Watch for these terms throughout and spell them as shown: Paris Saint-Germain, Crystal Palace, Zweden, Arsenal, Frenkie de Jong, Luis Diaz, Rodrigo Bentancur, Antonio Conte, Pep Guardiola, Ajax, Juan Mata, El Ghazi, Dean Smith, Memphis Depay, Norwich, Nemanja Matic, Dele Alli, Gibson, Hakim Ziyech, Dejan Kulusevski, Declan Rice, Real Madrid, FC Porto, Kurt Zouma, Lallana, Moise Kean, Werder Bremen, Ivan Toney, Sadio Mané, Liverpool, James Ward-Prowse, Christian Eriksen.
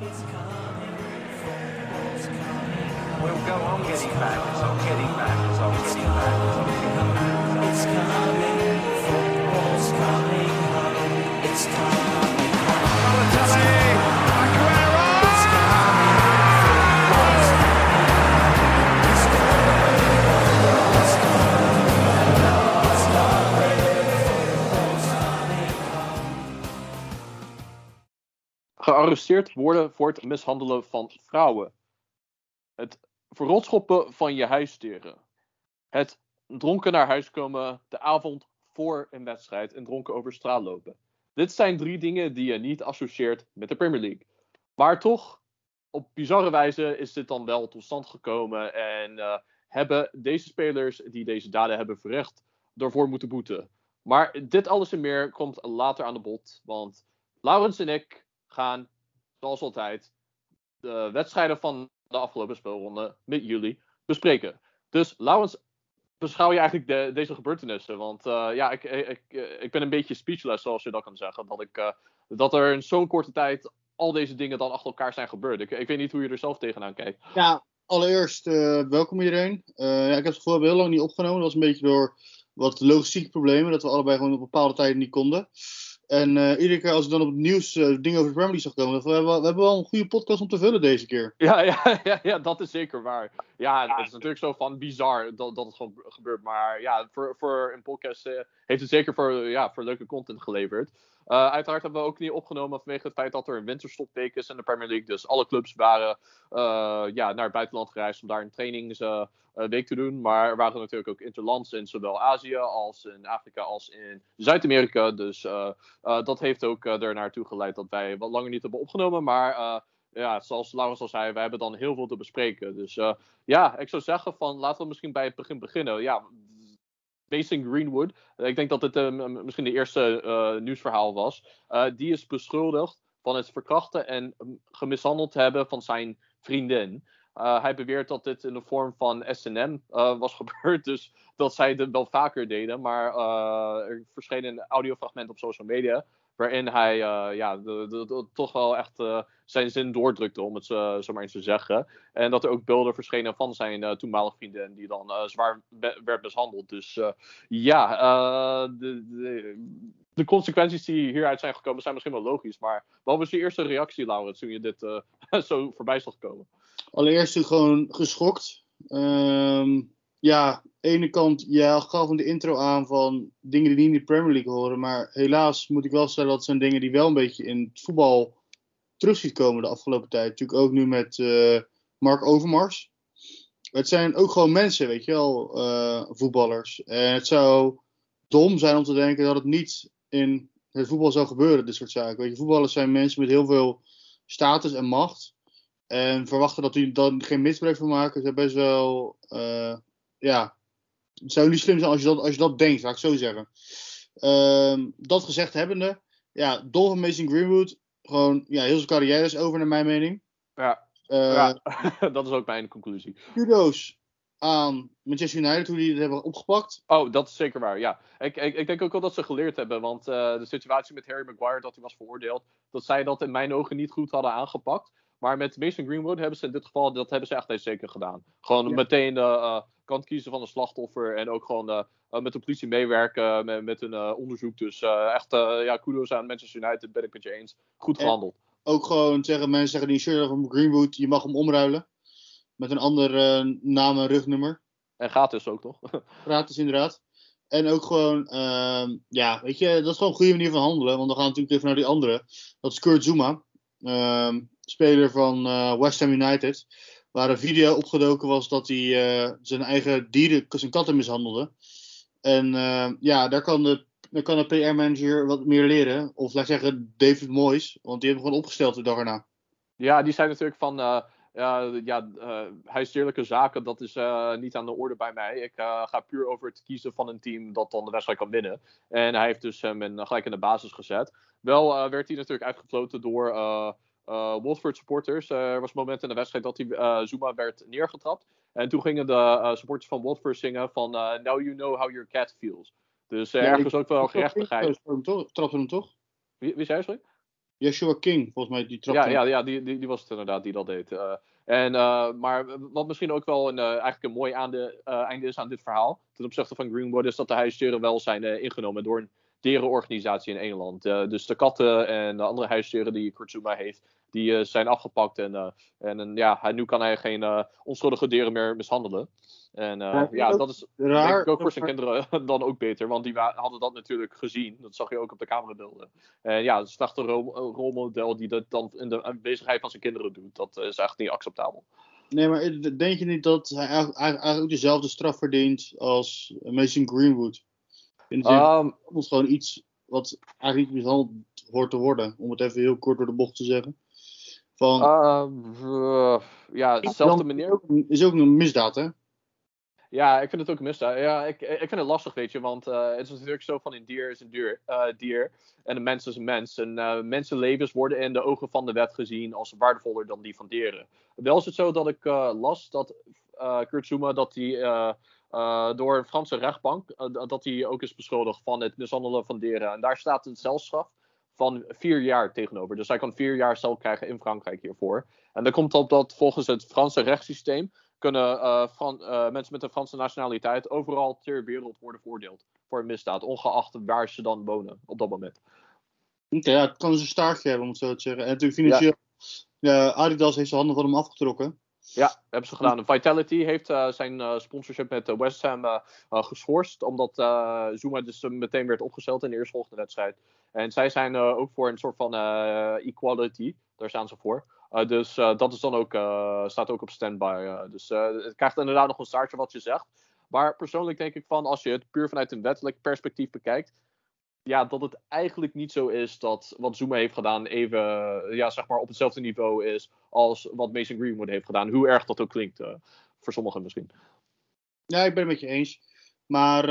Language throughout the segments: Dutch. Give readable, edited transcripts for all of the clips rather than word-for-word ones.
We'll go on getting back, it's all getting back, it's all getting back, it's all getting back. It's coming, football's coming home, it's coming home. Balotelli, Aguero! It's coming, football's coming. Gearresteerd worden voor het mishandelen van vrouwen. Het verrotschoppen van je huisdieren. Het dronken naar huis komen de avond voor een wedstrijd en dronken over straat lopen. Dit zijn drie dingen die je niet associeert met de Premier League. Maar toch, op bizarre wijze is dit dan wel tot stand gekomen. En hebben deze spelers die deze daden hebben verricht, daarvoor moeten boeten. Maar dit alles en meer komt later aan de bod. Want Laurens en ik gaan, zoals altijd, de wedstrijden van de afgelopen speelronde met jullie bespreken. Dus Laurens, beschouw je eigenlijk deze gebeurtenissen? Want ik ben een beetje speechless, zoals je dat kan zeggen. Dat er in zo'n korte tijd al deze dingen dan achter elkaar zijn gebeurd. Ik weet niet hoe je er zelf tegenaan kijkt. Ja, allereerst welkom iedereen. Ik heb het gevoel heel lang niet opgenomen. Dat was een beetje door wat logistieke problemen. Dat we allebei gewoon op bepaalde tijden niet konden. En iedere keer als ik dan op het nieuws dingen over de Premier League zag komen, dacht ik, we hebben wel een goede podcast om te vullen deze keer. Ja, dat is zeker waar. Ja, het is natuurlijk zo van bizar dat het gewoon gebeurt. Maar ja, voor een podcast heeft het zeker voor leuke content geleverd. Uiteraard hebben we ook niet opgenomen vanwege het feit dat er een winterstopweek is in de Premier League. Dus alle clubs waren naar het buitenland gereisd om daar een trainingsweek te doen. Maar er waren natuurlijk ook interlands in zowel Azië als in Afrika als in Zuid-Amerika. Dus dat heeft ook ernaartoe geleid dat wij wat langer niet hebben opgenomen. Maar zoals Laurens al zei, wij hebben dan heel veel te bespreken. Dus ik zou zeggen van laten we misschien bij het begin beginnen. Ja. Mason Greenwood, ik denk dat dit misschien de eerste nieuwsverhaal was. Die is beschuldigd van het verkrachten en gemishandeld hebben van zijn vriendin. Hij beweert dat dit in de vorm van S&M was gebeurd. Dus dat zij het wel vaker deden. Maar er verscheen een audiofragment op social media. Waarin hij toch wel echt zijn zin doordrukte, om het zo maar eens te zeggen. En dat er ook beelden verschenen van zijn toenmalige vrienden, die dan zwaar werd mishandeld. Dus de consequenties die hieruit zijn gekomen zijn misschien wel logisch. Maar wat was je eerste reactie, Laurens, toen je dit zo voorbij zag komen? Allereerst gewoon geschokt. Ene kant, jij gaf in de intro aan van dingen die niet in de Premier League horen. Maar helaas moet ik wel stellen dat zijn dingen die wel een beetje in het voetbal terug ziet komen de afgelopen tijd. Natuurlijk ook nu met Mark Overmars. Het zijn ook gewoon mensen, weet je wel, voetballers. En het zou dom zijn om te denken dat het niet in het voetbal zou gebeuren, dit soort zaken. Weet je, voetballers zijn mensen met heel veel status en macht. En verwachten dat die dan geen misbruik van maken. Dat is best wel, het zou niet slim zijn als je dat denkt, laat ik zo zeggen. Dat gezegd hebbende, dol van Mason Greenwood. Gewoon, heel zijn carrière is over naar mijn mening. Dat is ook mijn conclusie. Kudos aan Manchester United, hoe die het hebben opgepakt. Oh, dat is zeker waar, ja. Ik denk ook wel dat ze geleerd hebben, want de situatie met Harry Maguire, dat hij was veroordeeld, dat zij dat in mijn ogen niet goed hadden aangepakt. Maar met Mason Greenwood hebben ze in dit geval, dat hebben ze echt zeker gedaan. Gewoon meteen kant kiezen van een slachtoffer en ook gewoon met de politie meewerken met een onderzoek. Dus kudos aan Manchester United, ben ik met je eens. Goed gehandeld. En ook gewoon zeggen, mensen zeggen die shirt van Greenwood, je mag hem omruilen. Met een ander naam en rugnummer. En gratis ook, toch? Gratis, inderdaad. En ook gewoon, weet je, dat is gewoon een goede manier van handelen. Want dan gaan we natuurlijk even naar die andere. Dat is Kurt Zouma. Speler van West Ham United, waar een video opgedoken was dat hij zijn eigen dieren, zijn katten mishandelde. En daar kan de PR-manager wat meer leren. Of laat zeggen David Moyes, want die hebben hem gewoon opgesteld de dag erna. Ja, die zijn natuurlijk van huisdierlijke zaken, dat is niet aan de orde bij mij. Ik ga puur over het kiezen van een team dat dan de wedstrijd kan winnen. En hij heeft dus hem gelijk in de basis gezet. Wel werd hij natuurlijk uitgefloten door Watford supporters. Er was een moment in de wedstrijd dat die Zouma werd neergetrapt. En toen gingen de supporters van Watford zingen van Now you know how your cat feels. Dus ergens ook wel gerechtigheid. Trapte hem toch? Wie zei je? Joshua King, volgens mij, die trapte. Die was het inderdaad die dat deed. Maar wat misschien ook wel eigenlijk een mooi einde is aan dit verhaal, ten opzichte van Greenwood, is dat de huisdieren wel zijn ingenomen door een dierenorganisatie in Engeland. Dus de katten en de andere huisdieren die Kurt Zouma heeft, die zijn afgepakt. Nu kan hij geen onschuldige dieren meer mishandelen. Dat is raar, denk ik ook voor zijn kinderen dan ook beter. Want die hadden dat natuurlijk gezien. Dat zag je ook op de camerabeelden. En ja, het slechte rolmodel die dat dan in de aanwezigheid van zijn kinderen doet. Dat is eigenlijk niet acceptabel. Nee, maar denk je niet dat hij eigenlijk ook dezelfde straf verdient als Mason Greenwood? In het is gewoon iets wat eigenlijk niet mishandeld hoort te worden. Om het even heel kort door de bocht te zeggen. Dezelfde manier. Is ook een misdaad, hè? Ja, ik vind het ook misdaad. Ja, ik vind het lastig, weet je. Want het is natuurlijk zo van een dier is een dier. En een mens is een mens. En mensenlevens worden in de ogen van de wet gezien als waardevoller dan die van dieren. Wel is het zo dat ik las dat Kurt Zouma dat hij... door een Franse rechtbank, dat hij ook is beschuldigd van het mishandelen van dieren. En daar staat een celstraf van 4 jaar tegenover. Dus hij kan 4 jaar cel krijgen in Frankrijk hiervoor. En dan komt op dat volgens het Franse rechtssysteem kunnen mensen met een Franse nationaliteit overal ter wereld worden veroordeeld voor een misdaad, ongeacht waar ze dan wonen op dat moment. Oké, het kan dus een staartje hebben, om het zo te zeggen. En natuurlijk financieel, Adidas heeft zijn handen van hem afgetrokken. Ja, hebben ze gedaan. Vitality heeft zijn sponsorship met West Ham geschorst. Omdat Zouma dus meteen werd opgesteld in de eerstvolgende wedstrijd. En zij zijn ook voor een soort van equality. Daar staan ze voor. Dus dat is dan ook, staat ook op standby. Dus het krijgt inderdaad nog een staartje wat je zegt. Maar persoonlijk denk ik van, als je het puur vanuit een wettelijk perspectief bekijkt. Ja, dat het eigenlijk niet zo is dat wat Zouma heeft gedaan even op hetzelfde niveau is als wat Mason Greenwood heeft gedaan. Hoe erg dat ook klinkt, voor sommigen misschien. Ja, ik ben het met je eens. Maar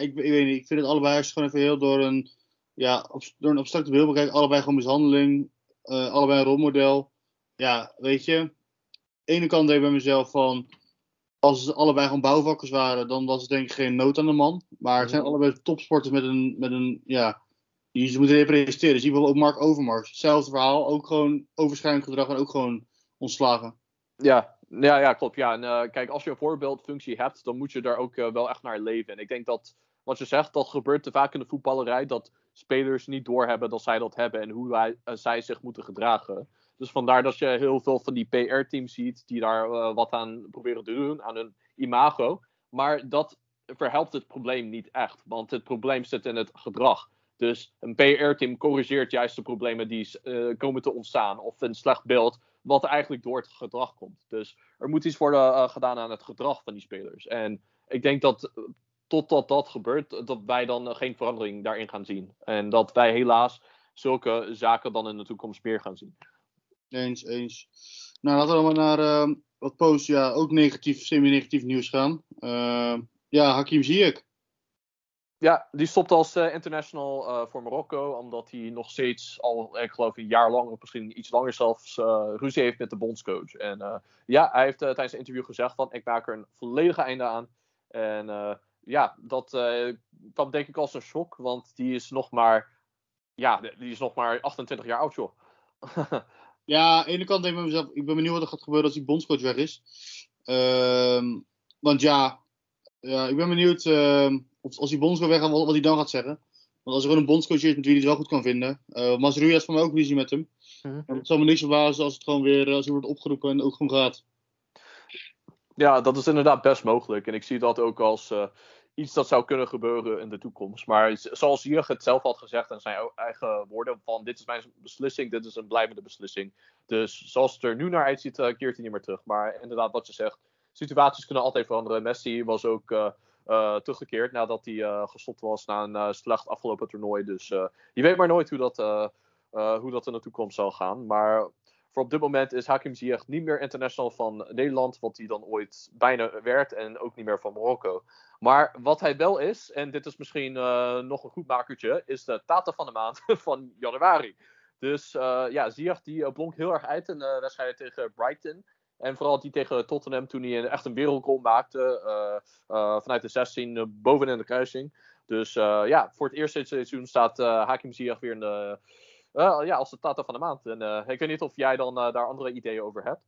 ik weet niet, ik vind het allebei gewoon even heel door een abstracte beeld bekijken. Allebei gewoon mishandeling, allebei een rolmodel. Ja, weet je. Aan de ene kant deed ik bij mezelf van, als ze allebei gewoon bouwvakkers waren, dan was het denk ik geen nood aan de man. Maar het zijn allebei topsporters met een die ze moeten representeren. Dus bijvoorbeeld ook Mark Overmars. Hetzelfde verhaal, ook gewoon overschrijdend gedrag en ook gewoon ontslagen. Ja, klopt. Ja. En kijk, als je een voorbeeldfunctie hebt, dan moet je daar ook wel echt naar leven. En ik denk dat, wat je zegt, dat gebeurt te vaak in de voetballerij, dat spelers niet doorhebben dat zij dat hebben en hoe zij zich moeten gedragen. Dus vandaar dat je heel veel van die PR-teams ziet die daar wat aan proberen te doen, aan hun imago. Maar dat verhelpt het probleem niet echt, want het probleem zit in het gedrag. Dus een PR-team corrigeert juist de problemen die komen te ontstaan of een slecht beeld wat eigenlijk door het gedrag komt. Dus er moet iets worden gedaan aan het gedrag van die spelers. En ik denk dat totdat dat gebeurt, dat wij dan geen verandering daarin gaan zien. En dat wij helaas zulke zaken dan in de toekomst meer gaan zien. Eens. Nou, laten we dan maar naar wat post, ook negatief, semi-negatief nieuws gaan. Hakim Ziyech. Ja, die stopt als international voor Marokko, omdat hij nog steeds al, ik geloof een jaar lang, of misschien iets langer zelfs, ruzie heeft met de bondscoach. En hij heeft tijdens een interview gezegd van, ik maak er een volledige einde aan. En dat kwam denk ik als een shock, want die is nog maar 28 jaar oud, joh. Ja, aan de ene kant denk ik bij mezelf, ik ben benieuwd wat er gaat gebeuren als die bondscoach weg is. Want ik ben benieuwd als die bondscoach weggaat, wat hij dan gaat zeggen. Want als er gewoon een bondscoach is met wie hij het wel goed kan vinden. Masrui is van mij ook ruzie met hem. En het zal me niks verbazen als het gewoon weer, als hij wordt opgeroepen en ook gewoon gaat. Ja, dat is inderdaad best mogelijk. En ik zie dat ook als iets dat zou kunnen gebeuren in de toekomst. Maar zoals Ziyech het zelf had gezegd in zijn eigen woorden van, dit is mijn beslissing, dit is een blijvende beslissing. Dus zoals het er nu naar uitziet, keert hij niet meer terug. Maar inderdaad, wat je zegt, situaties kunnen altijd veranderen. Messi was ook teruggekeerd nadat hij gestopt was na een slecht afgelopen toernooi. Dus je weet maar nooit hoe dat in de toekomst zal gaan. Maar voor op dit moment is Hakim Ziyech niet meer international van Nederland, wat hij dan ooit bijna werd, en ook niet meer van Marokko. Maar wat hij wel is, en dit is misschien nog een goed makertje, is de Tata van de maand van januari. Dus Ziyech die blonk heel erg uit in de wedstrijd tegen Brighton. En vooral die tegen Tottenham, toen hij echt een wereldgoal maakte vanuit de 16 bovenin de kruising. Dus voor het eerste seizoen staat Hakim Ziyech weer in de Ja, als de Tata van de maand. En ik weet niet of jij dan daar andere ideeën over hebt.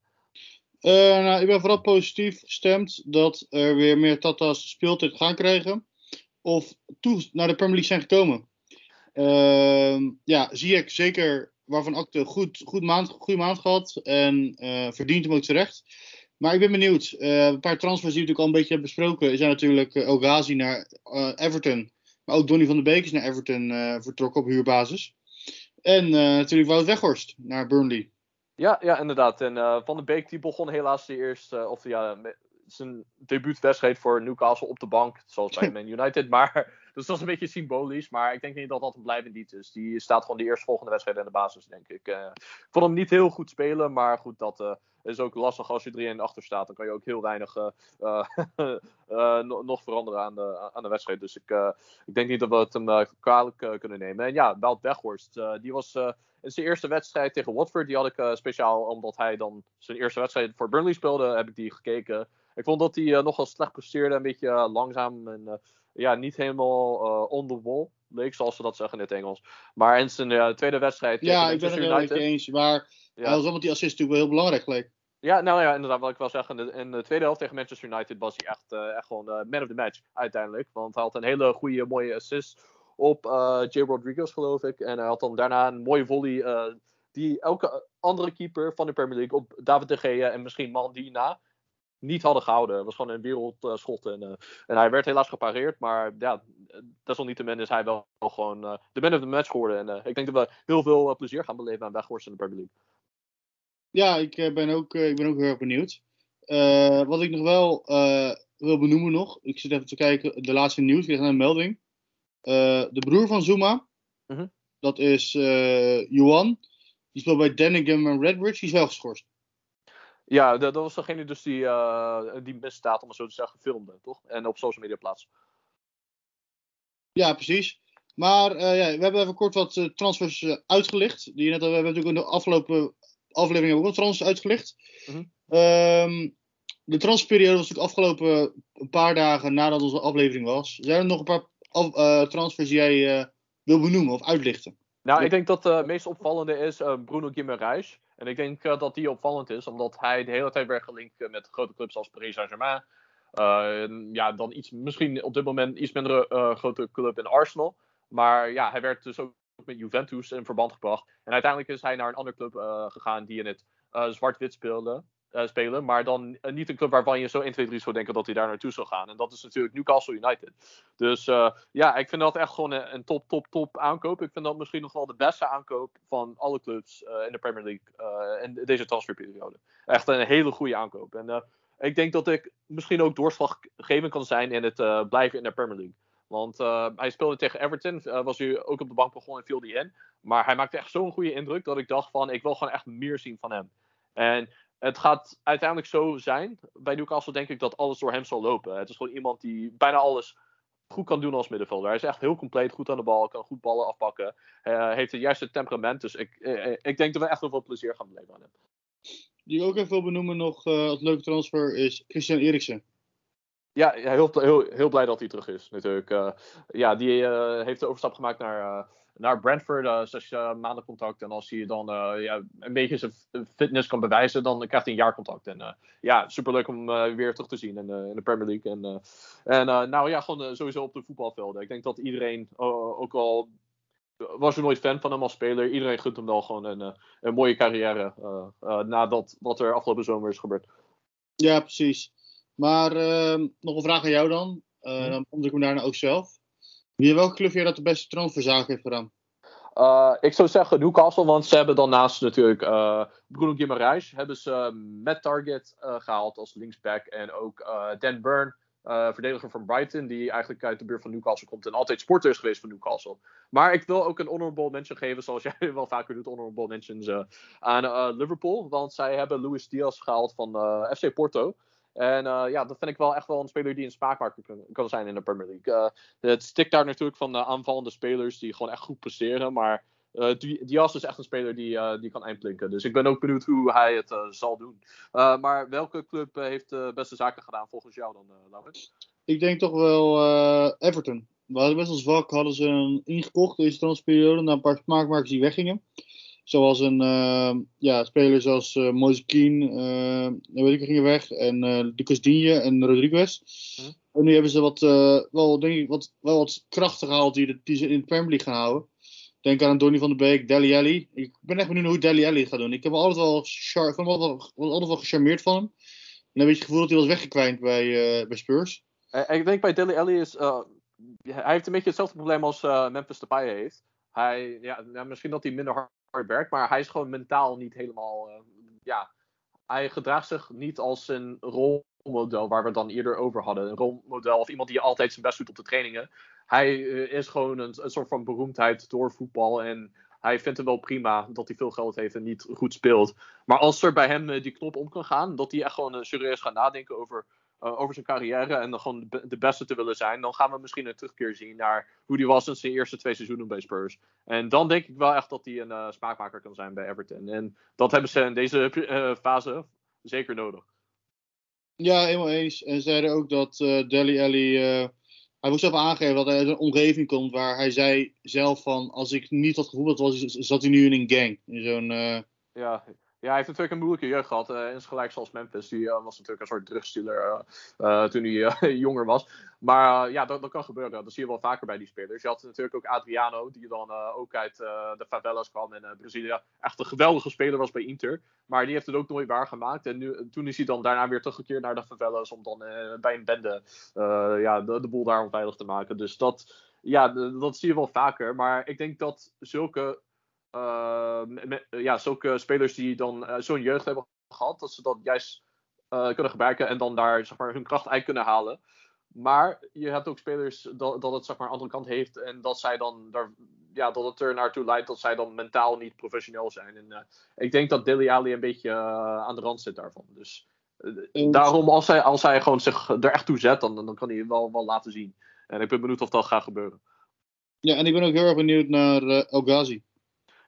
Nou, ik ben vooral positief gestemd dat er weer meer Tata's speeltijd gaan krijgen. Of naar de Premier League zijn gekomen. Ja, Ziyech zeker, waarvan Akte goede maand gehad. En verdient hem ook terecht. Maar ik ben benieuwd. Een paar transfers die we natuurlijk al een beetje hebben besproken. Zijn natuurlijk El Ghazi naar Everton. Maar ook Donny van de Beek is naar Everton vertrokken op huurbasis. En natuurlijk Wout Weghorst naar Burnley. Ja, inderdaad. En Van de Beek die begon helaas zijn debuutwedstrijd voor Newcastle op de bank. Zoals bij Man United. Maar, dus dat is een beetje symbolisch. Maar ik denk niet dat dat een blijvend iets is. Die staat gewoon de eerstvolgende wedstrijd in de basis, denk ik. Ik vond hem niet heel goed spelen. Maar goed, dat is ook lastig. Als je 3-1 achter staat, dan kan je ook heel weinig nog veranderen aan de wedstrijd. Dus ik denk niet dat we het hem kwalijk kunnen nemen. En ja, Wout Weghorst. Die was... in zijn eerste wedstrijd tegen Watford, die had ik speciaal, omdat hij dan zijn eerste wedstrijd voor Burnley speelde, heb ik die gekeken. Ik vond dat hij nogal slecht presteerde, een beetje langzaam en niet helemaal on the wall leek, zoals ze dat zeggen in het Engels. Maar in zijn tweede wedstrijd tegen Manchester United... Ja, ik ben het heel eens, maar hij was omdat die assist natuurlijk wel heel belangrijk leek. Ja, nou ja, inderdaad, wat ik wil zeggen, in de tweede helft tegen Manchester United was hij echt gewoon man of the match uiteindelijk, want hij had een hele goede, mooie assist op J. Rodriguez, geloof ik. En hij had dan daarna een mooie volley die elke andere keeper van de Premier League op David de Gea en misschien Mandina niet hadden gehouden. Het was gewoon een wereldschot. En hij werd helaas gepareerd. Maar ja, desalniettemin is hij wel gewoon de man of the match geworden. En ik denk dat we heel veel plezier gaan beleven aan Weghorst in de Premier League. Ja, ik ben ook heel erg benieuwd. Wat ik nog wel wil benoemen nog. Ik zit even te kijken. De laatste nieuws. We krijgen een melding. De broer van Zouma, dat is Johan, die speelt bij Denningham en Redbridge, die is wel geschorst. Ja, dat was degene dus die misdaad, om het zo te zeggen, filmde, toch? En op social media plaats. Ja, precies. Maar we hebben even kort wat transfers uitgelicht. We hebben natuurlijk in de afgelopen aflevering ook wat transfers uitgelicht. De transferperiode was natuurlijk afgelopen een paar dagen nadat onze aflevering was. Zijn er nog een paar transfers die jij wil benoemen of uitlichten? Nou, ik denk dat het meest opvallende is Bruno Guimaraes. En ik denk dat die opvallend is, omdat hij de hele tijd werd gelinkt met grote clubs als Paris Saint-Germain. Dan misschien op dit moment iets minder grote club in Arsenal. Maar ja, hij werd dus ook met Juventus in verband gebracht. En uiteindelijk is hij naar een andere club gegaan die in het zwart-wit speelde. Maar dan niet een club waarvan je zo 1, 2, 3 zou denken dat hij daar naartoe zou gaan. En dat is natuurlijk Newcastle United. Dus ik vind dat echt gewoon een top aankoop. Ik vind dat misschien nog wel de beste aankoop van alle clubs in de Premier League in deze transferperiode. Echt een hele goede aankoop. En ik denk dat ik misschien ook doorslaggevend kan zijn in het blijven in de Premier League. Want hij speelde tegen Everton, was nu ook op de bank begonnen en viel die in. Maar hij maakte echt zo'n goede indruk dat ik dacht van, ik wil gewoon echt meer zien van hem. En het gaat uiteindelijk zo zijn. Bij Newcastle denk ik dat alles door hem zal lopen. Het is gewoon iemand die bijna alles goed kan doen als middenvelder. Hij is echt heel compleet, goed aan de bal, kan goed ballen afpakken. Heeft het juiste temperament. Dus ik denk dat we echt heel veel plezier gaan beleven aan hem. Die ook even wil benoemen nog als leuke transfer is Christian Eriksen. Ja, heel blij dat hij terug is natuurlijk. Die heeft de overstap gemaakt naar Brentford, 6 maanden contract. En als hij dan een beetje zijn fitness kan bewijzen, dan krijgt hij een jaar contract. En superleuk om weer terug te zien in de Premier League. En, gewoon sowieso op de voetbalvelden. Ik denk dat iedereen, ook al was je nooit fan van hem als speler, iedereen gunt hem wel gewoon een mooie carrière nadat wat er afgelopen zomer is gebeurd. Ja, precies. Maar nog een vraag aan jou dan. Dan kom ik hem daarna ook zelf. Welke club jij dat de beste transferzaak heeft gedaan? Ik zou zeggen Newcastle, want ze hebben dan naast natuurlijk Bruno Guimaraes hebben ze Matt Target gehaald als linksback. En ook Dan Burn, verdediger van Brighton, die eigenlijk uit de buurt van Newcastle komt en altijd sporter is geweest van Newcastle. Maar ik wil ook een honorable mention geven, zoals jij wel vaker doet, honorable mentions aan Liverpool. Want zij hebben Luis Diaz gehaald van FC Porto. En dat vind ik wel echt wel een speler die een spaakmaker kan zijn in de Premier League. Het stikt daar natuurlijk van de aanvallende spelers die gewoon echt goed presteren. Maar Diaz is echt een speler die kan eindplinken. Dus ik ben ook benieuwd hoe hij het zal doen. Maar welke club heeft de beste zaken gedaan volgens jou dan, David? Ik denk toch wel Everton. we hadden best wel zwak, hadden ze een ingekocht deze transperiode na een paar smaakmakers die weggingen. Zoals een spelers als Moise Kean, gingen weg. En Lucas Digne en Rodriguez. En nu hebben ze wat kracht gehaald die ze in de Premier League gaan houden. Denk aan Donny van de Beek, Dele Alli. Ik ben echt benieuwd hoe Dele Alli gaat doen. Ik heb altijd wel gecharmeerd van hem. En dan heb je het gevoel dat hij was weggekwijnd bij Spurs. Ik denk bij Dele Alli is... hij heeft een beetje hetzelfde probleem als Memphis Depay heeft. Hij, misschien dat hij minder hard werkt, maar hij is gewoon mentaal niet helemaal... hij gedraagt zich niet als een rolmodel waar we het dan eerder over hadden. Een rolmodel of iemand die altijd zijn best doet op de trainingen. Hij is gewoon een soort van beroemdheid door voetbal. En hij vindt het wel prima dat hij veel geld heeft en niet goed speelt. Maar als er bij hem die knop om kan gaan, dat hij echt gewoon serieus gaat nadenken over zijn carrière en dan gewoon de beste te willen zijn, dan gaan we misschien een terugkeer zien naar hoe die was in zijn eerste 2 seizoenen bij Spurs. En dan denk ik wel echt dat hij een smaakmaker kan zijn bij Everton. En dat hebben ze in deze fase zeker nodig. Ja, helemaal eens. En zeiden ook dat Dele Alli... hij moest zelf aangeven dat hij uit een omgeving komt waar hij zei zelf van, als ik niet had gevoeld was, zat hij nu in een gang. In zo'n... Ja, hij heeft natuurlijk een moeilijke jeugd gehad. Insgelijks als Memphis. Die was natuurlijk een soort drugstealer toen hij jonger was. Maar dat kan gebeuren. Dat zie je wel vaker bij die spelers. Je had natuurlijk ook Adriano, die dan ook uit de favelas kwam in Brazilië. Echt een geweldige speler was bij Inter. Maar die heeft het ook nooit waargemaakt. En toen is hij dan daarna weer teruggekeerd naar de favelas om dan bij een bende de boel daar onveilig te maken. Dus dat zie je wel vaker. Maar ik denk dat zulke spelers die dan zo'n jeugd hebben gehad, dat ze dat juist kunnen gebruiken en dan daar zeg maar, hun kracht uit kunnen halen. Maar je hebt ook spelers dat het zeg maar, een andere kant heeft en dat zij dan dat het er naartoe leidt dat zij dan mentaal niet professioneel zijn. En ik denk dat Dele Alli een beetje aan de rand zit daarvan. Dus daarom, als hij gewoon zich er echt toe zet, dan kan hij wel laten zien. En ik ben benieuwd of dat gaat gebeuren. Ja, en ik ben ook heel erg benieuwd naar El Ghazi.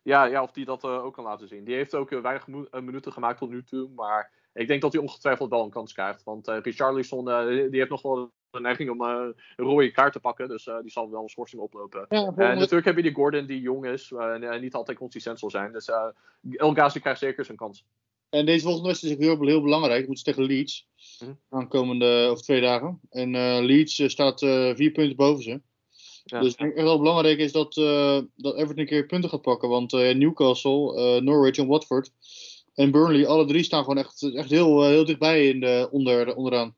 Ja, of die dat ook kan laten zien. Die heeft ook weinig minuten gemaakt tot nu toe. Maar ik denk dat hij ongetwijfeld wel een kans krijgt. Want Richarlison die heeft nog wel een neiging om een rode kaart te pakken. Dus die zal wel een schorsing oplopen. Ja, natuurlijk heb je die Gordon die jong is. En niet altijd consistent zal zijn. Dus El Ghazi krijgt zeker zijn kans. En deze volgende wedstrijd is heel, heel belangrijk. Moeten ze tegen Leeds. Aankomende over 2 dagen. En Leeds staat 4 punten boven ze. Ja. Dus ik denk echt wel belangrijk is dat Everton een keer punten gaat pakken. Want Newcastle, Norwich en Watford en Burnley, alle 3 staan gewoon echt heel, heel dichtbij in onderaan.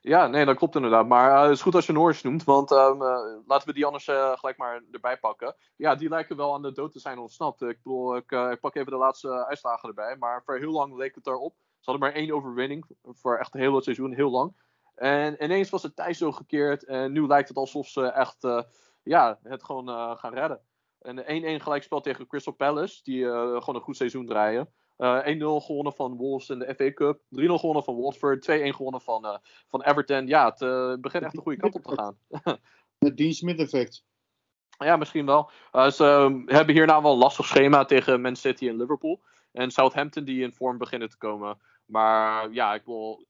Ja, nee, dat klopt inderdaad. Maar het is goed als je Norwich noemt, want laten we die anders gelijk maar erbij pakken. Ja, die lijken wel aan de dood te zijn ontsnapt. Ik bedoel, ik pak even de laatste uitslagen erbij. Maar voor heel lang leek het daarop. Ze hadden maar 1 overwinning voor echt heel het seizoen, heel lang. En ineens was het tij zo gekeerd. En nu lijkt het alsof ze echt het gewoon gaan redden. Een 1-1 gelijkspel tegen Crystal Palace. Die gewoon een goed seizoen draaien. 1-0 gewonnen van Wolves in de FA Cup. 3-0 gewonnen van Watford. 2-1 gewonnen van Everton. Ja, het begint echt de goede kant op te gaan. Het Dean Smith-effect. Ja, misschien wel. Ze hebben hierna wel een lastig schema tegen Man City en Liverpool. En Southampton die in vorm beginnen te komen. Maar ja, ik wil...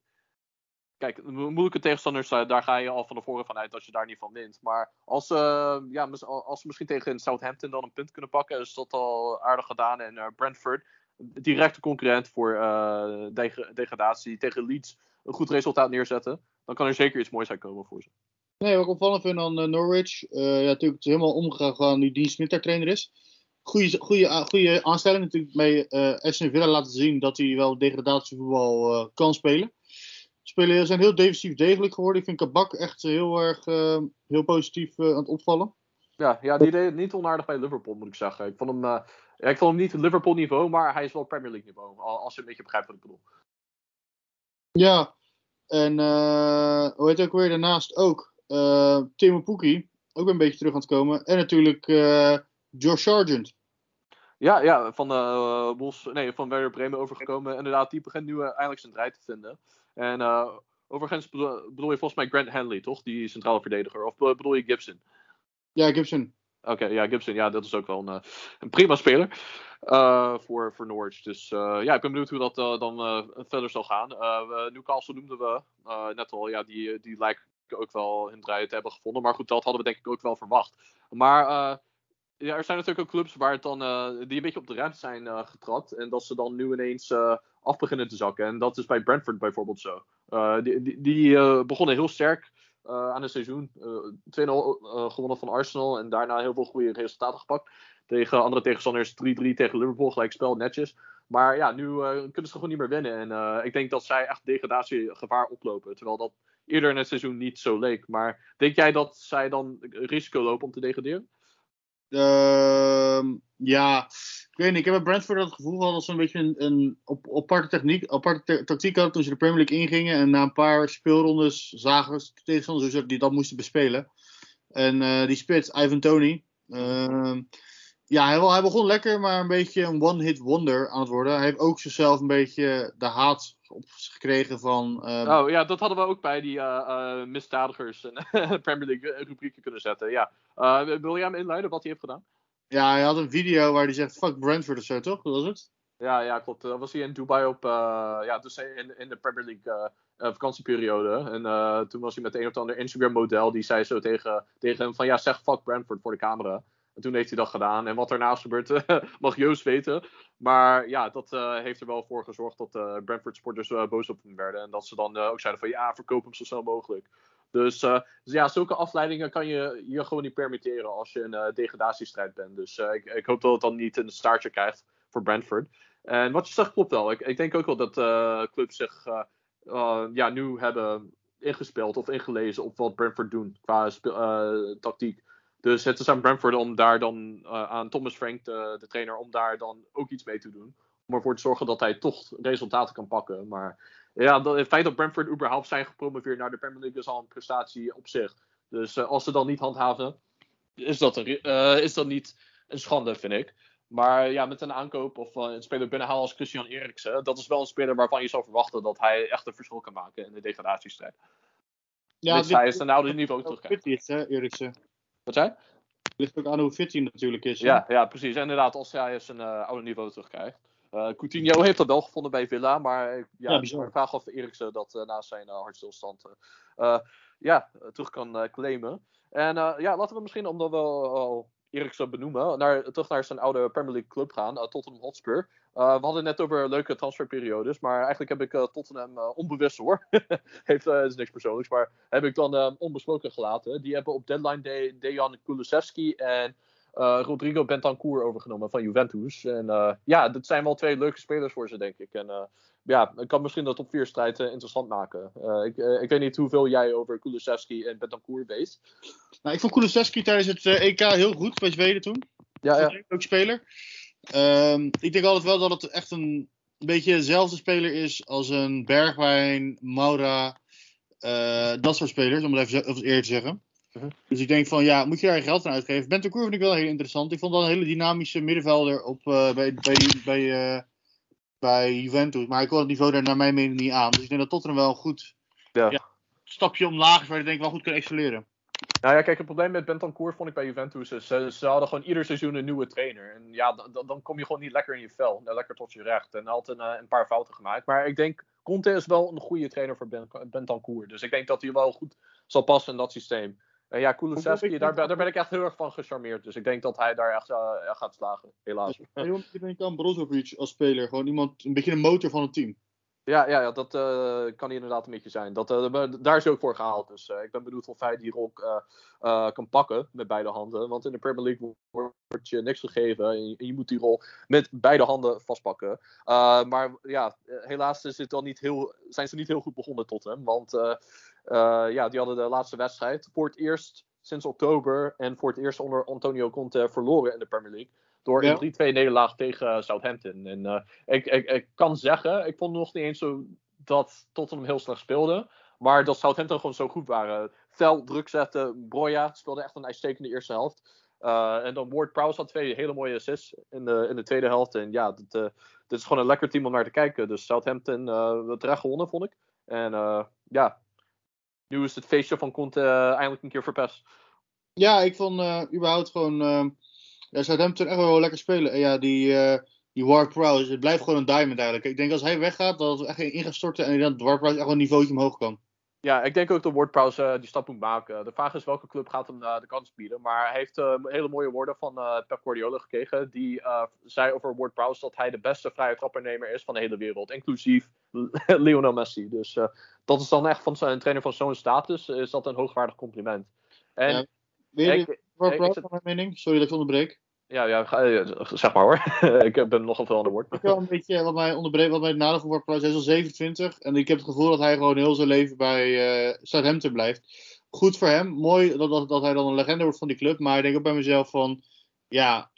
Kijk, moeilijke tegenstanders, daar ga je al van tevoren van uit dat je daar niet van wint. Maar als ze misschien tegen Southampton dan een punt kunnen pakken, is dat al aardig gedaan. En Brentford, directe concurrent voor degradatie, tegen Leeds een goed resultaat neerzetten. Dan kan er zeker iets moois uitkomen voor ze. Nee, wat ik opvallend vind aan Norwich, natuurlijk helemaal omgegaan van nu Dean Smith daar trainer is. Goede aanstelling natuurlijk bij Aston Villa laten zien dat hij wel degradatievoetbal kan spelen. Spelers zijn heel defensief degelijk geworden. Ik vind Kabak echt heel erg heel positief aan het opvallen. Ja, die deed het niet onaardig bij Liverpool, moet ik zeggen. Ik vond hem, niet Liverpool niveau, maar hij is wel Premier League niveau. Als je een beetje begrijpt wat ik bedoel. Ja, en hoe heet ook weer daarnaast ook? Timo Pukki, ook een beetje terug aan het komen. En natuurlijk Josh Sargent. Ja, van Werder Bremen overgekomen. Inderdaad, die begint nu eindelijk zijn draai te vinden. En overigens bedoel je volgens mij Grant Henley, toch? Die centrale verdediger. Of bedoel je Gibson? Ja, Gibson. Oké, ja, Gibson. Ja, dat is ook wel een prima speler voor Norwich. Dus ik ben benieuwd hoe dat dan verder zal gaan. Newcastle noemden we net al. Ja, die lijkt ik ook wel hun draai het hebben gevonden. Maar goed, dat hadden we denk ik ook wel verwacht. Maar ja, er zijn natuurlijk ook clubs waar het dan, die een beetje op de rem zijn getrapt. En dat ze dan nu ineens af beginnen te zakken. En dat is bij Brentford bijvoorbeeld zo. Die begonnen heel sterk aan het seizoen. 2-0 gewonnen van Arsenal. En daarna heel veel goede resultaten gepakt. Tegen andere tegenstanders 3-3 tegen Liverpool. Gelijkspel, netjes. Maar ja, nu kunnen ze gewoon niet meer winnen. En ik denk dat zij echt degradatiegevaar oplopen. Terwijl dat eerder in het seizoen niet zo leek. Maar denk jij dat zij dan risico lopen om te degraderen? Ja, ik weet niet. Ik heb bij Brentford het gevoel gehad dat ze een beetje een aparte tactiek hadden toen ze de Premier League ingingen. En na een paar speelrondes zagen ze tegenstanders die dat moesten bespelen. En die spits, Ivan Toney. Ja, hij begon lekker, maar een beetje een one-hit wonder aan het worden. Hij heeft ook zichzelf een beetje de haat gekregen van... Oh ja, dat hadden we ook bij die misdadigers en Premier League rubrieken kunnen zetten. Ja. Wil jij hem inluiden wat hij heeft gedaan? Ja, hij had een video waar hij zegt, fuck Brentford of zo, toch? Dat was het? Ja, klopt. Dat was hij in Dubai op... ja, dus in de Premier League vakantieperiode. En toen was hij met een of ander Instagram-model. Die zei zo tegen hem van, ja, zeg fuck Brentford voor de camera. En toen heeft hij dat gedaan. En wat daarnaast gebeurt, mag Joost weten. Maar ja, dat heeft er wel voor gezorgd dat Brentford supporters boos op hem werden. En dat ze dan ook zeiden van ja, verkoop hem zo snel mogelijk. Dus ja, zulke afleidingen kan je hier gewoon niet permitteren als je een degradatiestrijd bent. Dus ik hoop dat het dan niet een staartje krijgt voor Brentford. En wat je zegt klopt wel. Ik denk ook wel dat clubs zich nu hebben ingespeeld of ingelezen op wat Brentford doen qua tactiek. Dus het is aan Brentford om daar dan, aan Thomas Frank, de trainer, om daar dan ook iets mee te doen. Om ervoor te zorgen dat hij toch resultaten kan pakken. Maar ja, het feit dat Brentford überhaupt zijn gepromoveerd naar de Premier League is al een prestatie op zich. Dus als ze dan niet handhaven, is dat niet een schande, vind ik. Maar ja, met een aankoop of een speler binnenhalen als Christian Eriksen, dat is wel een speler waarvan je zou verwachten dat hij echt een verschil kan maken in de degradatiestrijd. Ja, dus hij is een oude niveau terugkijkt. Eriksen. Wat zei? Het ligt ook aan hoe fit hij natuurlijk is. Ja, precies. En inderdaad, als hij zijn oude niveau terugkrijgt. Coutinho heeft dat wel gevonden bij Villa. Maar ik vraag of Eriksen dat na zijn hartstilstand terug kan claimen. En laten we misschien, omdat we al Eriksen benoemen, terug naar zijn oude Premier League club gaan. Tottenham Hotspur. We hadden het net over leuke transferperiodes. Maar eigenlijk heb ik Tottenham onbewust hoor. Is niks persoonlijks. Maar heb ik dan onbesproken gelaten. Die hebben op deadline day Dejan Kulusevski en Rodrigo Bentancur overgenomen van Juventus. En dat zijn wel twee leuke spelers voor ze, denk ik. En ik kan misschien dat top 4 strijd interessant maken. Ik weet niet hoeveel jij over Kulusevski en Bentancur weet. Nou, ik vond Kulusevski tijdens het EK heel goed bij Zweden toen. Ja, ja. Een leuk speler. Ik denk altijd wel dat het echt een beetje dezelfde speler is als een Bergwijn, Moura, dat soort spelers, om het even eerlijk te zeggen. Uh-huh. Dus ik denk van, ja, moet je daar je geld aan uitgeven? Bentancur vind ik wel heel interessant. Ik vond dat een hele dynamische middenvelder bij Juventus, maar ik kon het niveau daar naar mijn mening niet aan. Dus ik denk dat Tottenham wel een goed stapje omlaag is waar je denk ik wel goed kan excelleren. Nou ja, kijk, het probleem met Bentancur vond ik bij Juventus is, ze hadden gewoon ieder seizoen een nieuwe trainer. En ja, dan kom je gewoon niet lekker in je vel. Nou, lekker tot je recht. En hij had een paar fouten gemaakt. Maar ik denk, Conte is wel een goede trainer voor Bentancur. Dus ik denk dat hij wel goed zal passen in dat systeem. En ja, Kulusevski, daar ben ik echt heel erg van gecharmeerd. Dus ik denk dat hij daar echt gaat slagen, helaas. Ik denk aan Brozovic als speler. Gewoon iemand, een beetje een motor van het team. Ja, dat kan hij inderdaad een beetje zijn. Daar is hij ook voor gehaald. Dus ik ben benieuwd of hij die rol kan pakken met beide handen. Want in de Premier League wordt je niks gegeven. En je moet die rol met beide handen vastpakken. Maar ja, helaas zijn ze niet heel goed begonnen tot hem. Want die hadden de laatste wedstrijd voor het eerst sinds oktober. En voor het eerst onder Antonio Conte verloren in de Premier League. Door een 3-2 nederlaag tegen Southampton. En ik kan zeggen, ik vond nog niet eens zo dat Tottenham heel slecht speelde. Maar dat Southampton gewoon zo goed waren. Fel druk zetten. Broja speelde echt een uitstekende eerste helft. En dan Ward-Prowse had 2 hele mooie assists in de tweede helft. En ja, dit is gewoon een lekker team om naar te kijken. Dus Southampton terecht gewonnen, vond ik. En nu is het feestje van Conte eindelijk een keer verpest. Ja, ik vond überhaupt gewoon... Ja, Southampton echt wel lekker spelen. En ja, die Ward-Prowse, het blijft gewoon een diamond eigenlijk. Ik denk als hij weggaat, dat het echt in gaat storten en dat Ward-Prowse echt wel een niveautje omhoog kan. Ja, ik denk ook dat Ward-Prowse die stap moet maken. De vraag is welke club gaat hem de kans bieden. Maar hij heeft hele mooie woorden van Pep Guardiola gekregen. Die zei over Ward-Prowse dat hij de beste vrije trappernemer is van de hele wereld. Inclusief Lionel Messi. Dus dat is dan echt van een trainer van zo'n status. Is dat een hoogwaardig compliment. En ja, weer Ward-Prowse van mijn mening? Sorry dat ik onderbreek. Ja, zeg maar hoor. Ik ben nogal veel aan de woord. Ik wil een beetje wat mij het nadeel van Ward-Prowse is al 27. En ik heb het gevoel dat hij gewoon heel zijn leven bij Southampton blijft. Goed voor hem. Mooi dat hij dan een legende wordt van die club. Maar ik denk ook bij mezelf van... Ja,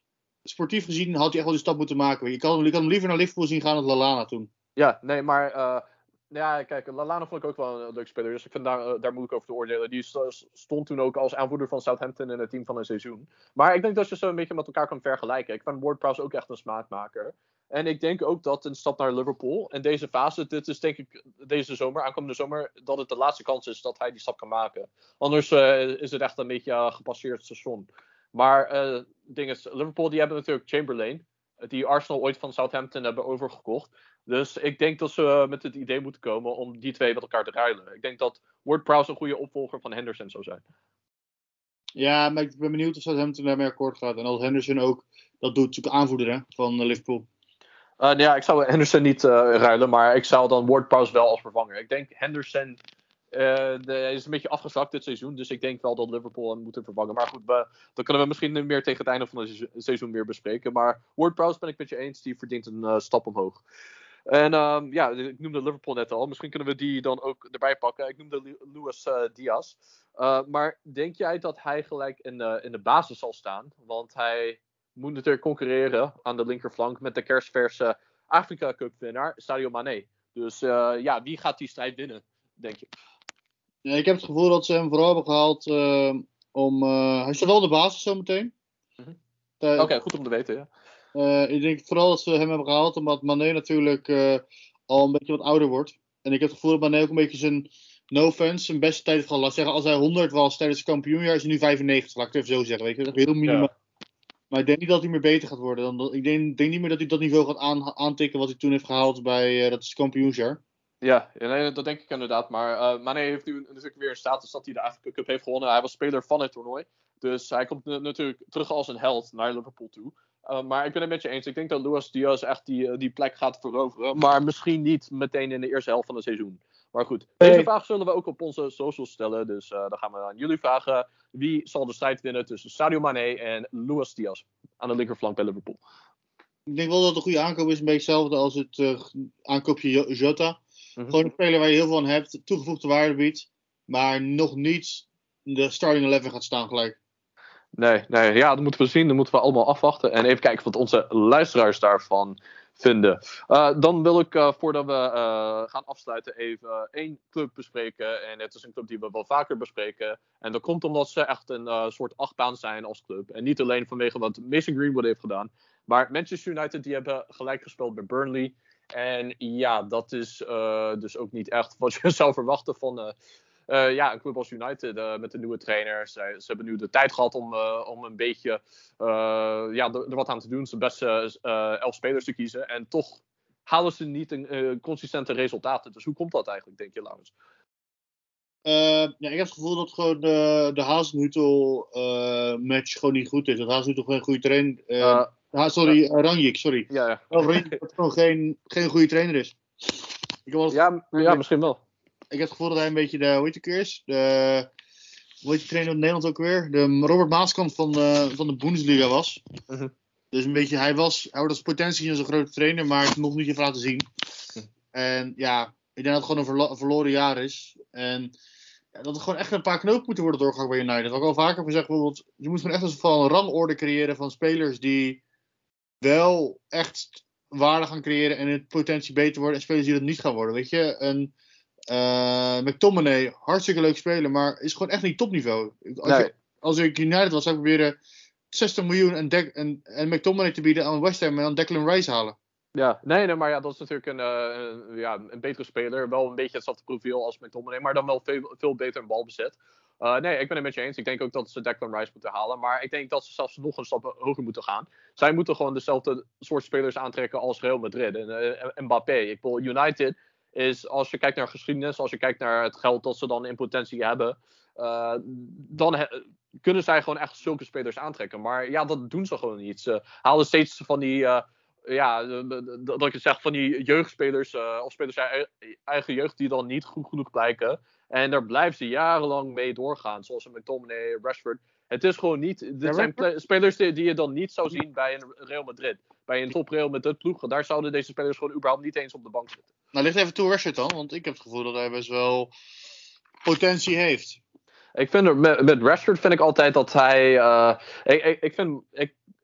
sportief gezien had hij echt wel die stap moeten maken. Je kan hem liever naar Liverpool zien gaan dan Lallana toen. Ja, nee, maar... Ja, kijk, Lallana vond ik ook wel een leuk speler. Dus ik vind daar moet ik over te oordelen. Die stond toen ook als aanvoerder van Southampton in het team van een seizoen. Maar ik denk dat je ze een beetje met elkaar kan vergelijken. Ik vind Ward-Prowse ook echt een smaakmaker. En ik denk ook dat een stap naar Liverpool in deze fase, dit is denk ik deze zomer, aankomende zomer, dat het de laatste kans is dat hij die stap kan maken. Anders is het echt een beetje gepasseerd station. Maar het ding is, Liverpool die hebben natuurlijk Chamberlain, die Arsenal ooit van Southampton hebben overgekocht. Dus ik denk dat ze met het idee moeten komen om die twee met elkaar te ruilen. Ik denk dat Ward-Prowse een goede opvolger van Henderson zou zijn. Ja, maar ik ben benieuwd of Southampton daarmee akkoord gaat. En als Henderson ook dat doet, natuurlijk aanvoerder hè, van Liverpool. Ik zou Henderson niet ruilen, maar ik zou dan Ward-Prowse wel als vervanger. Ik denk Henderson is een beetje afgezakt dit seizoen. Dus ik denk wel dat Liverpool hem moet vervangen. Maar goed, dat kunnen we misschien meer tegen het einde van het seizoen weer bespreken. Maar Ward-Prowse ben ik met je eens, die verdient een stap omhoog. En ik noemde Liverpool net al. Misschien kunnen we die dan ook erbij pakken. Ik noemde Luis Diaz. Maar denk jij dat hij gelijk in de basis zal staan? Want hij moet natuurlijk concurreren aan de linkerflank met de kerstverse Afrika Cup winnaar Sadio Mané. Dus wie gaat die strijd winnen, denk je? Ja, ik heb het gevoel dat ze hem vooral hebben gehaald om... hij staat wel in de basis zometeen. Mm-hmm. Oké, goed om te weten, ja. Ik denk vooral dat ze hem hebben gehaald omdat Mané natuurlijk al een beetje wat ouder wordt. En ik heb het gevoel dat Mané ook een beetje zijn no-fans, zijn beste tijd heeft gehad. Laat zeggen, als hij 100 was tijdens het kampioenjaar is hij nu 95. Laat ik het even zo zeggen. Weet je? Dat is heel minimaal. Ja. Maar ik denk niet dat hij meer beter gaat worden. Ik denk niet meer dat hij dat niveau gaat aantikken wat hij toen heeft gehaald bij dat kampioenjaar. Ja, dat denk ik inderdaad. Maar Mané heeft nu natuurlijk weer een status dat hij de Afrika Cup heeft gewonnen. Hij was speler van het toernooi. Dus hij komt natuurlijk terug als een held naar Liverpool toe. Maar ik ben het met je eens. Ik denk dat Luis Diaz echt die plek gaat veroveren. Maar misschien niet meteen in de eerste helft van het seizoen. Maar goed, deze vraag zullen we ook op onze socials stellen. Dus dan gaan we aan jullie vragen. Wie zal de strijd winnen tussen Sadio Mané en Luis Diaz aan de linkerflank bij Liverpool? Ik denk wel dat het een goede aankoop is. Een beetje hetzelfde als het aankoopje Jota. Mm-hmm. Gewoon een speler waar je heel veel aan hebt. Toegevoegde waarde biedt. Maar nog niet de starting 11 gaat staan gelijk. Nee, ja, dat moeten we zien. Dat moeten we allemaal afwachten. En even kijken wat onze luisteraars daarvan vinden. Dan wil ik, voordat we gaan afsluiten, even één club bespreken. En het is een club die we wel vaker bespreken. En dat komt omdat ze echt een soort achtbaan zijn als club. En niet alleen vanwege wat Mason Greenwood heeft gedaan. Maar Manchester United, die hebben gelijk gespeeld bij Burnley. En ja, dat is dus ook niet echt wat je zou verwachten van... een club als United met de nieuwe trainers. Ze hebben nu de tijd gehad om een beetje er wat aan te doen. Ze beste 11 spelers te kiezen. En toch halen ze niet consistente resultaten. Dus hoe komt dat eigenlijk, denk je, Laurens? Ik heb het gevoel dat gewoon de Hazenutel match gewoon niet goed is. Dat Hazenutel gewoon een goede trainer... Ranjik, sorry. Ja. Ranjik dat gewoon geen goede trainer is. Misschien wel. Ik heb het gevoel dat hij een beetje de, hoe heet die trainer in Nederland ook weer? De Robert Maaskant van de Bundesliga was. Uh-huh. Dus een beetje, hij had als potentie als een grote trainer, maar het nog niet even laten zien. Uh-huh. En ja, ik denk dat het gewoon een verloren jaar is. En ja, dat er gewoon echt een paar knopen moeten worden doorgegaan bij United. Wat ik al vaker heb gezegd, bijvoorbeeld, je moet gewoon echt een rangorde creëren van spelers die wel echt waarde gaan creëren en het potentie beter worden. En spelers die dat niet gaan worden, weet je. En... McTominay, hartstikke leuk spelen, maar is gewoon echt niet topniveau. Als ik United was, zou ik proberen 60 miljoen en McTominay te bieden aan West Ham en aan Declan Rice halen. Ja, maar dat is natuurlijk een betere speler. Wel een beetje hetzelfde profiel als McTominay, maar dan wel veel beter in balbezit. Ik ben het met je eens. Ik denk ook dat ze Declan Rice moeten halen. Maar ik denk dat ze zelfs nog een stap hoger moeten gaan. Zij moeten gewoon dezelfde soort spelers aantrekken als Real Madrid en Mbappé. Ik bedoel, United is als je kijkt naar geschiedenis, als je kijkt naar het geld dat ze dan in potentie hebben, kunnen zij gewoon echt zulke spelers aantrekken. Maar ja, dat doen ze gewoon niet. Ze halen steeds van die, van die jeugdspelers, of spelers uit eigen jeugd die dan niet goed genoeg blijken. En daar blijven ze jarenlang mee doorgaan, zoals McTominay, Rashford. Het is gewoon niet... Dit zijn spelers die je dan niet zou zien bij een Real Madrid. Bij een top Real Madrid ploeg. Daar zouden deze spelers gewoon überhaupt niet eens op de bank zitten. Nou, ligt even toe Rashford dan. Want ik heb het gevoel dat hij best wel potentie heeft. Ik vind met Rashford vind ik altijd dat hij... Ik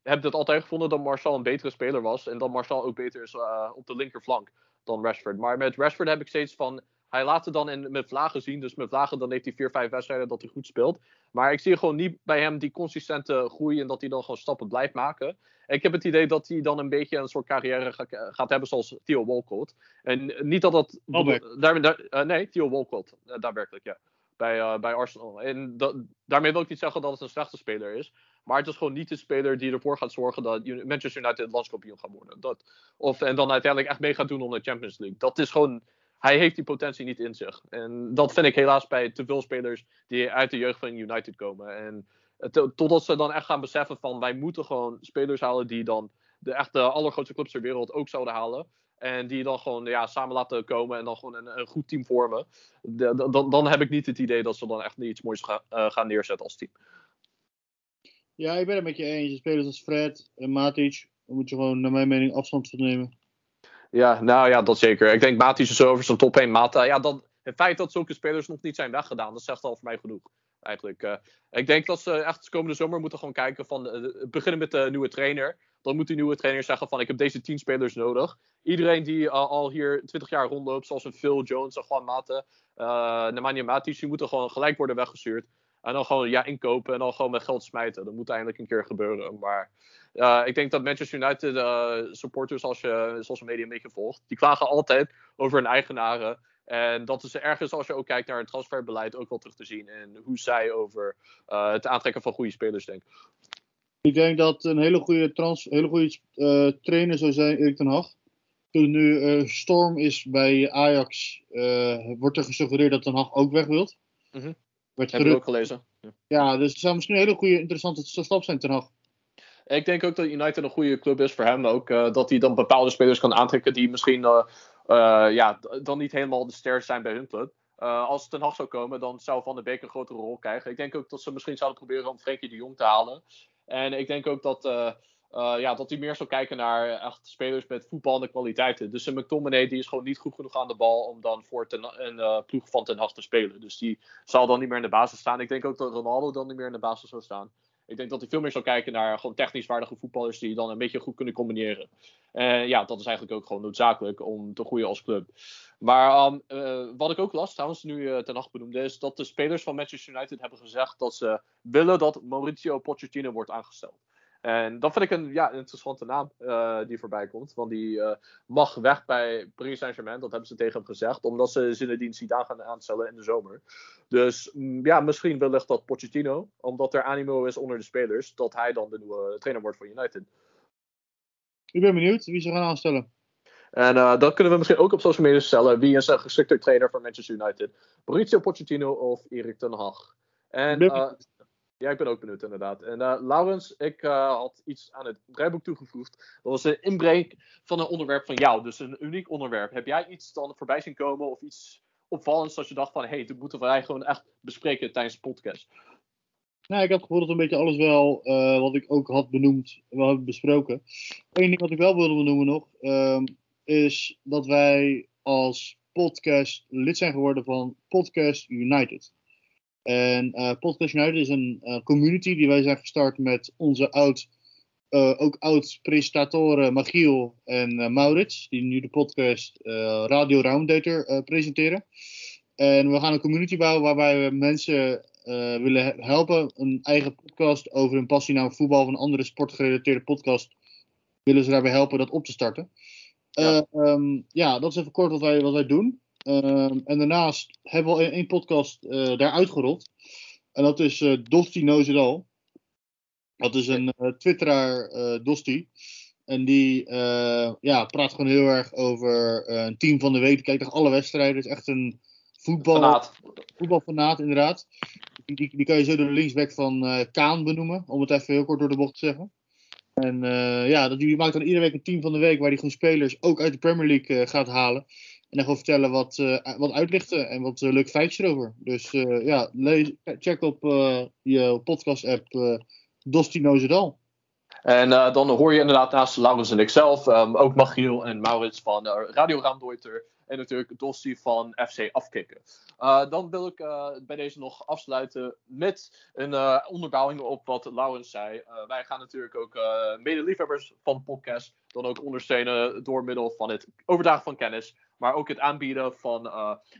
heb het altijd gevonden dat Martial een betere speler was. En dat Martial ook beter is op de linkerflank dan Rashford. Maar met Rashford heb ik steeds van... Hij laat het dan met vlagen zien. Dus met vlagen dan heeft hij 4-5 wedstrijden dat hij goed speelt. Maar ik zie gewoon niet bij hem die consistente groei. En dat hij dan gewoon stappen blijft maken. Ik heb het idee dat hij dan een beetje een soort carrière gaat hebben zoals Theo Walcott. En niet dat dat... Theo Walcott. Daadwerkelijk, ja. Bij Arsenal. En daarmee wil ik niet zeggen dat het een slechte speler is. Maar het is gewoon niet de speler die ervoor gaat zorgen dat Manchester United landskampioen gaat worden. En dan uiteindelijk echt mee gaat doen om de Champions League. Dat is gewoon... Hij heeft die potentie niet in zich. En dat vind ik helaas bij te veel spelers die uit de jeugd van United komen. En totdat ze dan echt gaan beseffen van... wij moeten gewoon spelers halen die dan de allergrootste clubs ter wereld ook zouden halen. En die dan gewoon samen laten komen en dan gewoon een goed team vormen. Dan heb ik niet het idee dat ze dan echt iets moois gaan neerzetten als team. Ja, ik ben het met je eens. Spelers als Fred en Matic, daar moet je gewoon naar mijn mening afstand van nemen. Ja, nou ja, dat zeker. Ik denk Matic is over zijn top 1. Mata, ja, het feit dat zulke spelers nog niet zijn weggedaan, dat zegt al voor mij genoeg. Eigenlijk. Ik denk dat ze echt komende zomer moeten gewoon kijken van... beginnen met de nieuwe trainer. Dan moet die nieuwe trainer zeggen van... ik heb deze 10 spelers nodig. Iedereen die al hier 20 jaar rondloopt, zoals een Phil Jones en Juan Mata, Nemanja Matic, die moeten gewoon gelijk worden weggestuurd. En dan gewoon inkopen en dan gewoon met geld smijten. Dat moet eindelijk een keer gebeuren. Maar ik denk dat Manchester United supporters, zoals je media een beetje volgt, die klagen altijd over hun eigenaren. En dat is ergens, als je ook kijkt naar het transferbeleid, ook wel terug te zien. En hoe zij over het aantrekken van goede spelers denken. Ik denk dat een hele goede trainer zou zijn, Erik ten Hag. Toen nu Storm is bij Ajax, wordt er gesuggereerd dat ten Hag ook weg wilt. Mm-hmm. Heb je ook gelezen? Ja, dus het zou misschien een hele goede, interessante stap zijn ten Hag. Ik denk ook dat United een goede club is voor hem. Ook dat hij dan bepaalde spelers kan aantrekken die misschien dan niet helemaal de ster zijn bij hun club. Als ten Hag zou komen, dan zou Van de Beek een grotere rol krijgen. Ik denk ook dat ze misschien zouden proberen om Frenkie de Jong te halen. En ik denk ook dat... dat hij meer zou kijken naar echt spelers met voetballende kwaliteiten. Dus een McTominay die is gewoon niet goed genoeg aan de bal om dan voor een ploeg van ten Hag te spelen. Dus die zal dan niet meer in de basis staan. Ik denk ook dat Ronaldo dan niet meer in de basis zou staan. Ik denk dat hij veel meer zou kijken naar gewoon technisch waardige voetballers die dan een beetje goed kunnen combineren. Dat is eigenlijk ook gewoon noodzakelijk om te groeien als club. Maar wat ik ook las, trouwens nu ten Hag benoemde, is dat de spelers van Manchester United hebben gezegd dat ze willen dat Mauricio Pochettino wordt aangesteld. En dat vind ik een interessante naam die voorbij komt. Want die mag weg bij Paris Saint-Germain. Dat hebben ze tegen hem gezegd. Omdat ze Zinedine Zidane gaan aanstellen in de zomer. Dus misschien wellicht dat Pochettino. Omdat er animo is onder de spelers. Dat hij dan de nieuwe trainer wordt voor United. Ik ben benieuwd wie ze gaan aanstellen. En dat kunnen we misschien ook op social media stellen. Wie is een geschikte trainer voor Manchester United? Mauricio Pochettino of Erik ten Hag? En... ja, ik ben ook benieuwd inderdaad. En Laurens, ik had iets aan het draaiboek toegevoegd. Dat was een inbreuk van een onderwerp van jou. Dus een uniek onderwerp. Heb jij iets dan voorbij zien komen of iets opvallends dat je dacht van... dit moeten wij gewoon echt bespreken tijdens de podcast? Nou, ik had het gevoel dat een beetje alles wel wat ik ook had benoemd, wel hebben besproken. Eén ding wat ik wel wilde benoemen nog, is dat wij als podcast lid zijn geworden van Podcast United. En Podcast United is een community die wij zijn gestart met onze oud presentatoren Magiel en Maurits, die nu de podcast Radio Roundator presenteren. En we gaan een community bouwen waarbij we mensen willen helpen een eigen podcast over hun passie naar voetbal of een andere sportgerelateerde podcast willen ze daarbij helpen dat op te starten. Dat is even kort wat wij doen. En daarnaast hebben we al één podcast daar uitgerold. En dat is Dosti Knows It All. Dat is een twitteraar, Dosti. En die praat gewoon heel erg over een team van de week. Die kijkt naar alle wedstrijden. Het is echt een voetbalfanaat inderdaad. Die kan je zo door de linksback van Kaan benoemen. Om het even heel kort door de bocht te zeggen. En die maakt dan iedere week een team van de week. Waar die gewoon spelers ook uit de Premier League gaat halen. En dan gewoon vertellen wat uitlichten. En wat leuke feitjes erover. Dus check op je podcast app Dostino Zedal. En dan hoor je inderdaad naast Laurens en ikzelf ook Machiel en Maurits van Radio Raamdeuter en natuurlijk Dossi van FC Afkikken. Dan wil ik bij deze nog afsluiten met een onderbouwing op wat Laurens zei. Wij gaan natuurlijk ook mede-liefhebbers van de podcast dan ook ondersteunen door middel van het overdragen van kennis. Maar ook het aanbieden van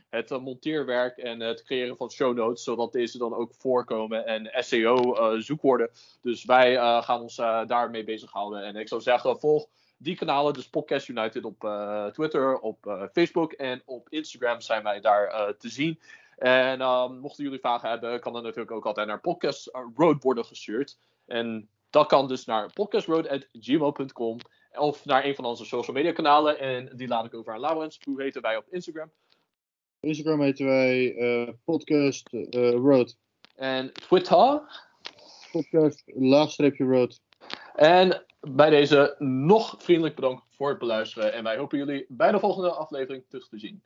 het monteerwerk en het creëren van show notes. Zodat deze dan ook voorkomen en SEO zoek worden. Dus wij gaan ons daarmee bezighouden. En ik zou zeggen, volg die kanalen. Dus Podcast United op Twitter, op Facebook en op Instagram zijn wij daar te zien. En mochten jullie vragen hebben, kan dat natuurlijk ook altijd naar Podcast Road worden gestuurd. En dat kan dus naar podcastroad@gmail.com. Of naar een van onze social media kanalen. En die laat ik over aan Laurens. Hoe heten wij op Instagram? Op Instagram heten wij Podcast Road. En Twitter? Podcast_Road. En bij deze nog vriendelijk bedankt voor het beluisteren. En wij hopen jullie bij de volgende aflevering terug te zien.